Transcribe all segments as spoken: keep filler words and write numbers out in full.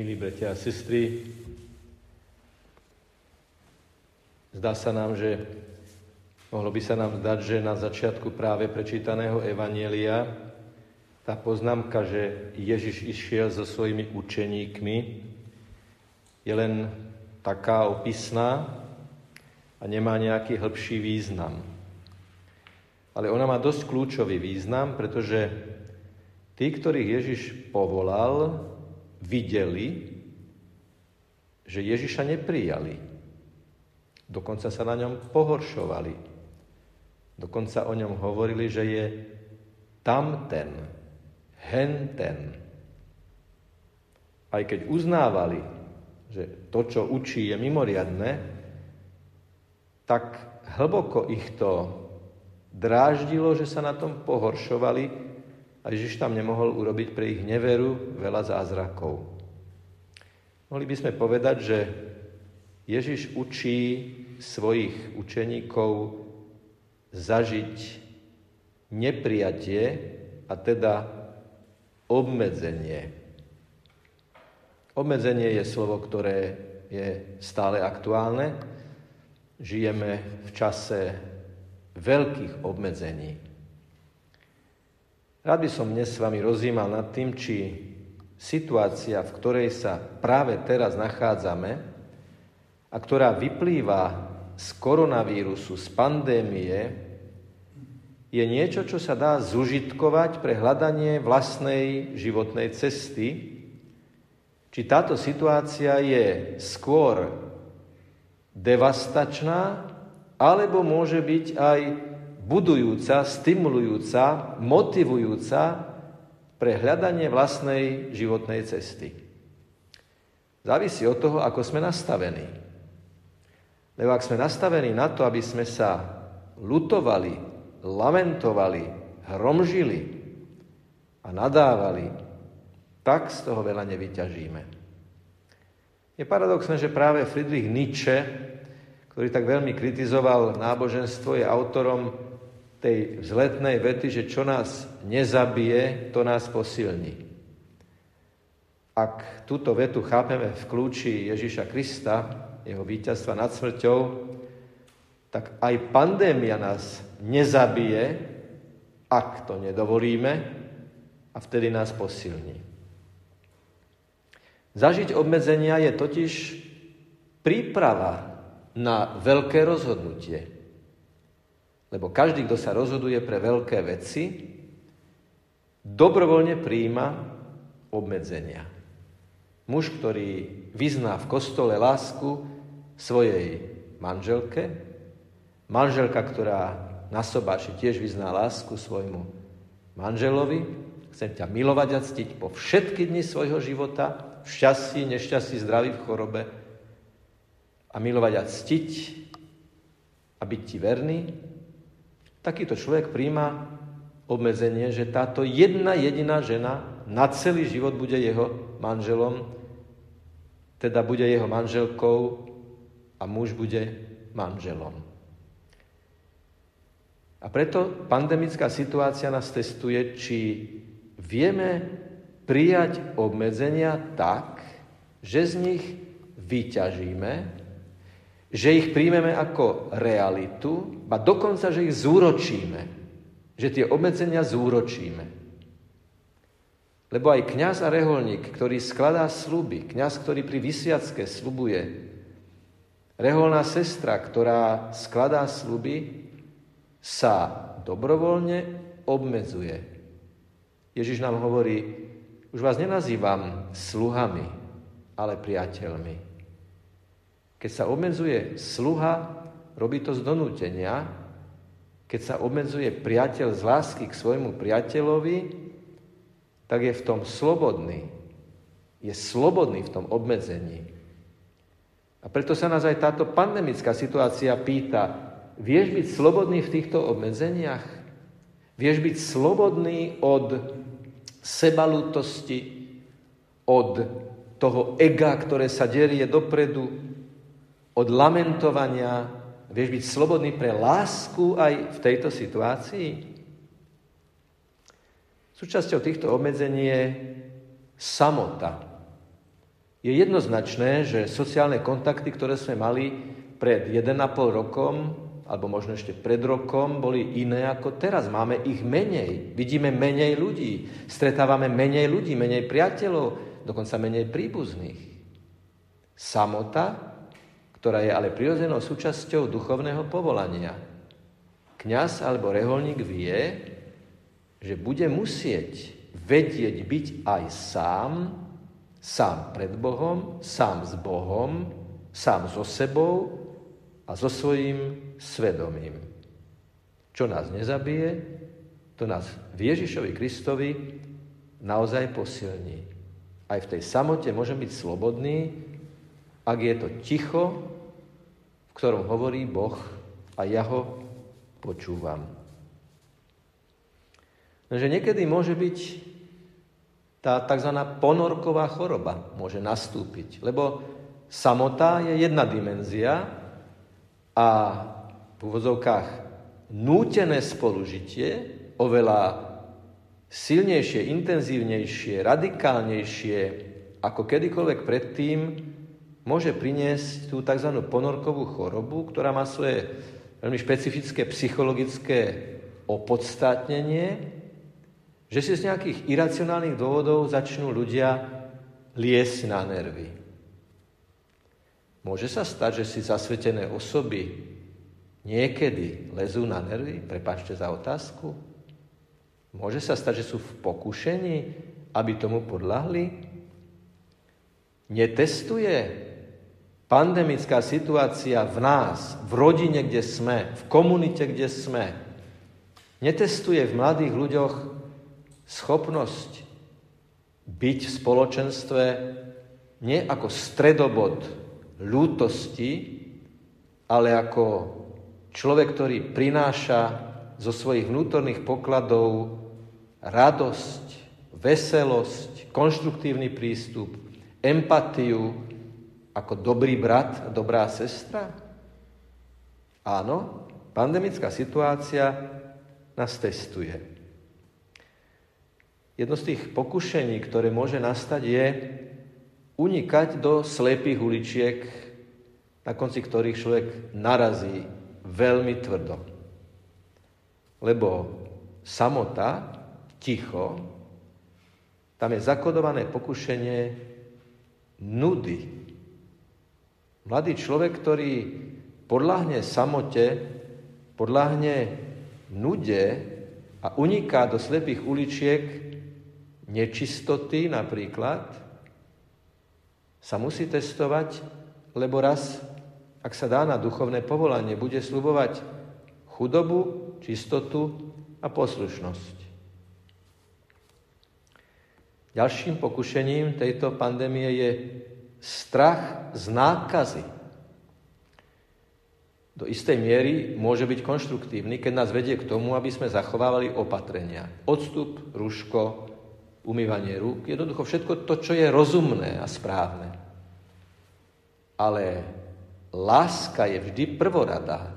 Milí bratia a sestry, zdá sa nám, že mohlo by sa nám zdať, že na začiatku práve prečítaného evanjelia tá poznámka, že Ježiš išiel so svojimi učeníkmi, je len taká opisná a nemá nejaký hĺbší význam. Ale ona má dosť kľúčový význam, pretože tí, ktorých Ježiš povolal, videli, že Ježiša neprijali. Dokonca sa na ňom pohoršovali. Dokonca o ňom hovorili, že je tamten, henten. Aj keď uznávali, že to, čo učí, je mimoriadne, tak hlboko ich to dráždilo, že sa na tom pohoršovali a Ježiš tam nemohol urobiť pre ich neveru veľa zázrakov. Mohli by sme povedať, že Ježiš učí svojich učeníkov zažiť neprijatie a teda obmedzenie. Obmedzenie je slovo, ktoré je stále aktuálne. Žijeme v čase veľkých obmedzení. Rád by som dnes s vami rozjímal nad tým, či situácia, v ktorej sa práve teraz nachádzame a ktorá vyplýva z koronavírusu, z pandémie, je niečo, čo sa dá zužitkovať pre hľadanie vlastnej životnej cesty. Či táto situácia je skôr devastačná, alebo môže byť aj budujúca, stimulujúca, motivujúca pre hľadanie vlastnej životnej cesty. Závisí od toho, ako sme nastavení. Lebo ak sme nastavení na to, aby sme sa lutovali, lamentovali, hromžili a nadávali, tak z toho veľa nevyťažíme. Je paradoxné, že práve Friedrich Nietzsche, ktorý tak veľmi kritizoval náboženstvo, je autorom tej vzletnej vety, že čo nás nezabije, to nás posilní. Ak túto vetu chápeme v kľúči Ježiša Krista, jeho víťazstva nad smrťou, tak aj pandémia nás nezabije, ak to nedovolíme, a vtedy nás posilní. Zažiť obmedzenia je totiž príprava na veľké rozhodnutie. Lebo každý, kto sa rozhoduje pre veľké veci, dobrovoľne prijíma obmedzenia. Muž, ktorý vyzná v kostole lásku svojej manželke, manželka, ktorá na sobáši tiež vyzná lásku svojmu manželovi, chcem ťa milovať a ctiť po všetky dni svojho života, v šťastí, nešťastí, zdraví, v chorobe, a milovať a ctiť a byť ti verný, takýto človek prijíma obmedzenie, že táto jedna jediná žena na celý život bude jeho manželom, teda bude jeho manželkou a muž bude manželom. A preto pandemická situácia nás testuje, či vieme prijať obmedzenia tak, že z nich vyťažíme, že ich príjmeme ako realitu, ba dokonca, že ich zúročíme, že tie obmedzenia zúročíme. Lebo aj kňaz a reholník, ktorý skladá sľuby, kňaz, ktorý pri vysviacke sľubuje, reholná sestra, ktorá skladá sľuby, sa dobrovoľne obmedzuje. Ježiš nám hovorí, už vás nenazývam sluhami, ale priateľmi. Keď sa obmedzuje sluha, robí to z donútenia. Keď sa obmedzuje priateľ z lásky k svojmu priateľovi, tak je v tom slobodný. Je slobodný v tom obmedzení. A preto sa nás aj táto pandemická situácia pýta, vieš byť slobodný v týchto obmedzeniach? Vieš byť slobodný od sebalutosti, od toho ega, ktoré sa derie dopredu, od lamentovania? Vieš byť slobodný pre lásku aj v tejto situácii? Súčasťou týchto obmedzení je samota. je jednoznačné, že sociálne kontakty, ktoré sme mali pred jeden a pol rokom, alebo možno ešte pred rokom, boli iné ako teraz. Máme ich menej, vidíme menej ľudí, stretávame menej ľudí, menej priateľov, dokonca menej príbuzných. Samota, ktorá je ale prirodzenou súčasťou duchovného povolania. Kňaz alebo reholník vie, že bude musieť vedieť byť aj sám, sám pred Bohom, sám s Bohom, sám so sebou a so svojím svedomím. Čo nás nezabije, to nás v Ježišovi Kristovi naozaj posilní. Aj v tej samote môžem byť slobodný, ak je to ticho, v ktorom hovorí Boh a ja ho počúvam. Takže niekedy môže byť tá tzv. Ponorková choroba môže nastúpiť, lebo samota je jedna dimenzia a v úvodzovkách nútené spolužitie, oveľa silnejšie, intenzívnejšie, radikálnejšie ako kedykoľvek predtým, môže priniesť tú tzv. Ponorkovú chorobu, ktorá má svoje veľmi špecifické psychologické opodstatnenie, že si z nejakých iracionálnych dôvodov začnú ľudia liesť na nervy. Môže sa stať, že si zasvetené osoby niekedy lezú na nervy? Prepáčte za otázku. Môže sa stať, že sú v pokušení, aby tomu podľahli? Netestuje pandemická situácia v nás, v rodine, kde sme, v komunite, kde sme? Netestuje v mladých ľuďoch schopnosť byť v spoločenstve nie ako stredobod ľútosti, ale ako človek, ktorý prináša zo svojich vnútorných pokladov radosť, veselosť, konštruktívny prístup, empatiu, ako dobrý brat, dobrá sestra? Áno, pandemická situácia nás testuje. Jedno z tých pokušení, ktoré môže nastať, je unikať do slepých uličiek, na konci ktorých človek narazí veľmi tvrdo. Lebo samota, ticho, tam je zakodované pokušenie nudy. Mladý človek, ktorý podľahne samote, podľahne nude a uniká do slepých uličiek, nečistoty napríklad, sa musí testovať, lebo raz, ak sa dá na duchovné povolanie, bude sľubovať chudobu, čistotu a poslušnosť. Ďalším pokušením tejto pandémie je strach z nákazy. Do istej miery môže byť konštruktívny, keď nás vedie k tomu, aby sme zachovávali opatrenia. Odstup, rúško, umývanie rúk, jednoducho všetko to, čo je rozumné a správne. Ale láska je vždy prvoradá.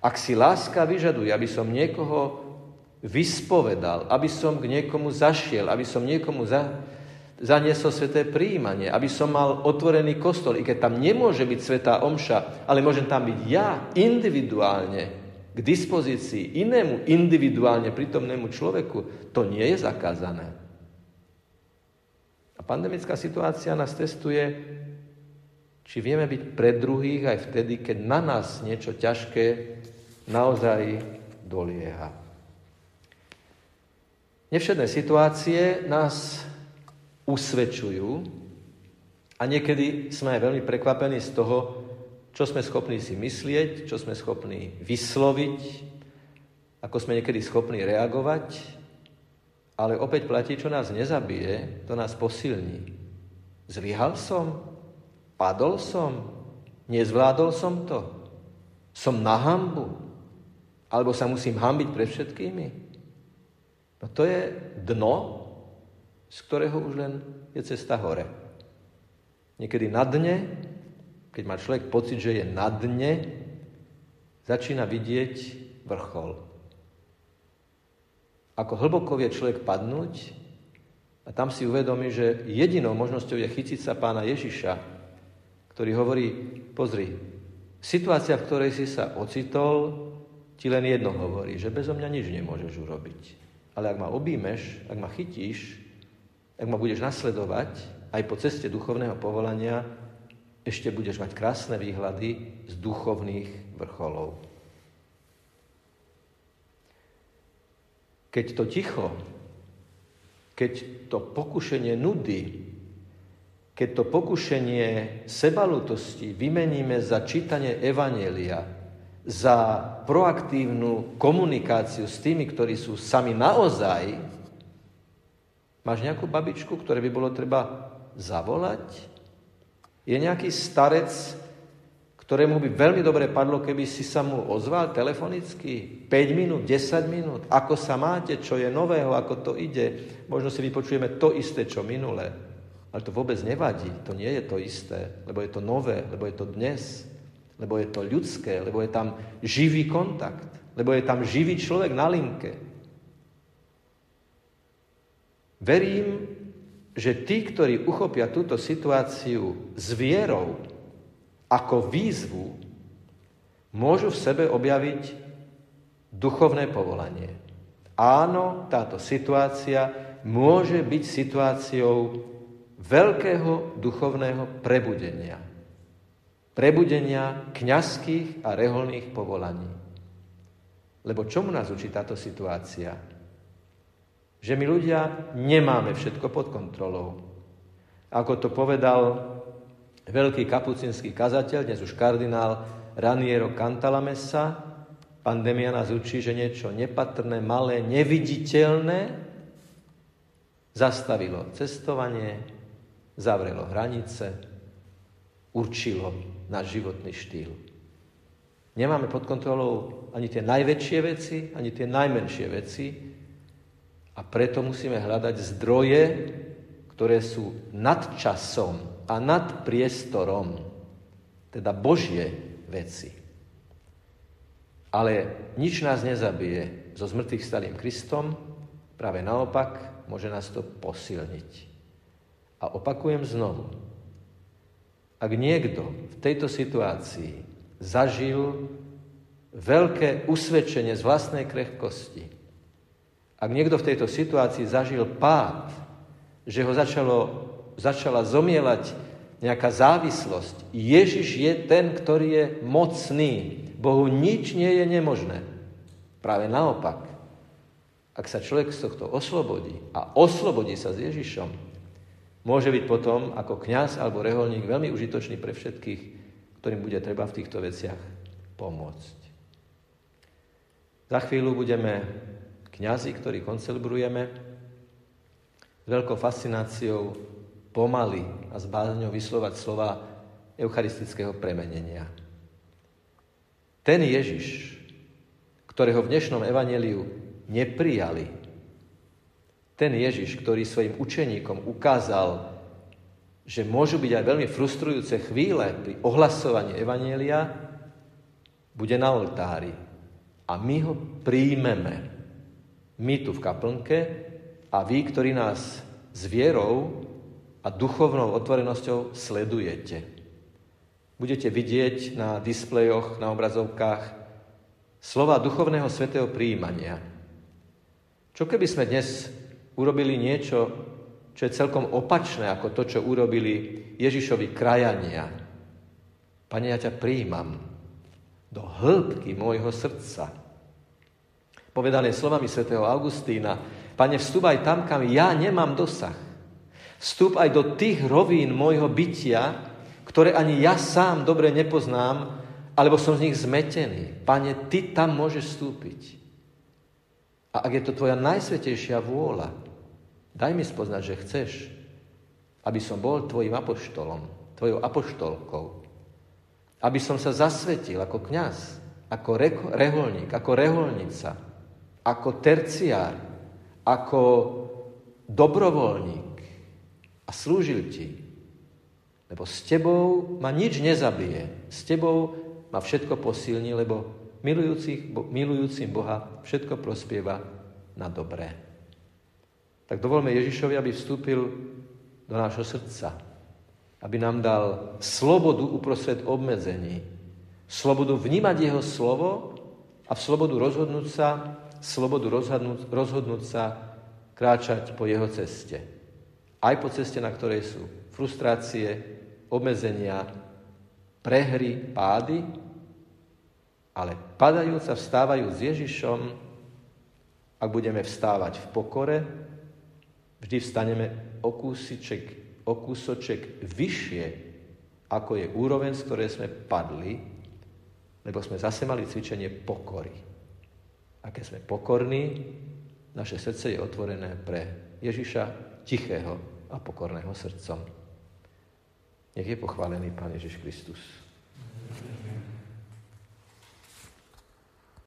Ak si láska vyžaduje, aby som niekoho vyspovedal, aby som k niekomu zašiel, aby som niekomu za, zaniesol sväté prijímanie, aby som mal otvorený kostol, i keď tam nemôže byť svätá omša, ale môžem tam byť ja individuálne, k dispozícii inému individuálne prítomnému človeku, to nie je zakázané. A pandemická situácia nás testuje, či vieme byť pre druhých aj vtedy, keď na nás niečo ťažké naozaj dolieha. Nevšedné situácie nás usvedčujú a niekedy sme aj veľmi prekvapení z toho, čo sme schopní si myslieť, čo sme schopní vysloviť, ako sme niekedy schopní reagovať, ale opäť platí, čo nás nezabije, to nás posilní. Zlyhal som? Padol som? Nezvládol som to? Som na hanbu? Alebo sa musím hanbiť pred všetkými? No to je dno, z ktorého už len je cesta hore. Niekedy na dne, keď má človek pocit, že je na dne, začína vidieť vrchol. Ako hlboko vie človek padnúť, A tam si uvedomí, že jedinou možnosťou je chytiť sa Pána Ježiša, ktorý hovorí, pozri, situácia, v ktorej si sa ocitol, ti len jedno hovorí, že bezo mňa nič nemôžeš urobiť. Ale ak ma objímeš, ak ma chytíš, ak ma budeš nasledovať, aj po ceste duchovného povolania, ešte budeš mať krásne výhľady z duchovných vrcholov. Keď to ticho, keď to pokušenie nudy, keď to pokušenie sebalutosti vymeníme za čítanie evanjelia, za proaktívnu komunikáciu s tými, ktorí sú sami naozaj, máš nejakú babičku, ktoré by bolo treba zavolať? Je nejaký starec, ktorému by veľmi dobre padlo, keby si sa mu ozval telefonicky? päť minút, desať minút, ako sa máte, čo je nového, ako to ide. Možno si vypočujeme to isté, čo minule. Ale to vôbec nevadí, to nie je to isté, lebo je to nové, lebo je to dnes, lebo je to ľudské, lebo je tam živý kontakt, lebo je tam živý človek na linke. Verím, že tí, ktorí uchopia túto situáciu s vierou ako výzvu, môžu v sebe objaviť duchovné povolanie. Áno, táto situácia môže byť situáciou veľkého duchovného prebudenia. Prebudenia kňazských a reholných povolaní. Lebo čomu nás učí táto situácia? Že my ľudia nemáme všetko pod kontrolou. Ako to povedal veľký kapucínsky kazateľ, dnes už kardinál Raniero Cantalamessa, pandémia nás učí, že niečo nepatrné, malé, neviditeľné zastavilo cestovanie, zavrelo hranice, určilo náš životný štýl. Nemáme pod kontrolou ani tie najväčšie veci, ani tie najmenšie veci a preto musíme hľadať zdroje, ktoré sú nad časom a nad priestorom, teda Božie veci. Ale nič nás nezabije so zmrtvých stalým Kristom, práve naopak, môže nás to posilniť. A opakujem znovu, ak niekto v tejto situácii zažil veľké usvedčenie z vlastnej krehkosti, ak niekto v tejto situácii zažil pád, že ho začalo, začala zomielať nejaká závislosť, Ježiš je ten, ktorý je mocný. Bohu nič nie je nemožné. Práve naopak, ak sa človek z tohto oslobodí a oslobodí sa s Ježišom, môže byť potom ako kňaz alebo reholník veľmi užitočný pre všetkých, ktorým bude treba v týchto veciach pomôcť. Za chvíľu budeme kňazi, ktorí koncelebrujeme, s veľkou fascináciou pomaly a s bázňou vyslovať slova eucharistického premenenia. Ten Ježiš, ktorého v dnešnom evanjeliu neprijali, ten Ježiš, ktorý svojim učeníkom ukázal, že môžu byť aj veľmi frustrujúce chvíle pri ohlasovaní evanjelia, bude na oltári. A my ho príjmeme. My tu v kaplnke a vy, ktorí nás s vierou a duchovnou otvorenosťou sledujete. Budete vidieť na displejoch, na obrazovkách slova duchovného svätého prijímania. Čo keby sme dnes urobili niečo, čo je celkom opačné ako to, čo urobili Ježišovi krajania. Pane, ja ťa prijímam do hĺbky môjho srdca. Povedané slovami svätého Augustína, Pane, vstup aj tam, kam ja nemám dosah. Vstup aj do tých rovín môjho bytia, ktoré ani ja sám dobre nepoznám, alebo som z nich zmetený. Pane, ty tam môžeš vstúpiť. A ak je to tvoja najsvätejšia vôľa, daj mi spoznať, že chceš, aby som bol tvojim apoštolom, tvojou apoštolkou. Aby som sa zasvetil ako kňaz, ako reholník, ako reholnica, ako terciár, ako dobrovoľník a slúžil ti. Lebo s tebou ma nič nezabije, s tebou ma všetko posilní, lebo milujúcim Boha všetko prospieva na dobré. tak dovolme Ježišovi, aby vstúpil do nášho srdca. Aby nám dal slobodu uprostred obmedzení. Slobodu vnímať jeho slovo a v slobodu rozhodnúť sa, slobodu rozhodnúť, rozhodnúť sa kráčať po jeho ceste. Aj po ceste, na ktorej sú frustrácie, obmedzenia, prehry, pády, ale padajúc a vstávajúc s Ježišom, ak budeme vstávať v pokore, vždy vstaneme o kúsiček, o kúsoček vyššie, ako je úroveň, z ktorej sme padli, lebo sme zase mali cvičenie pokory. A keď sme pokorní, naše srdce je otvorené pre Ježiša, tichého a pokorného srdcom. Nech je pochválený Pán Ježiš Kristus.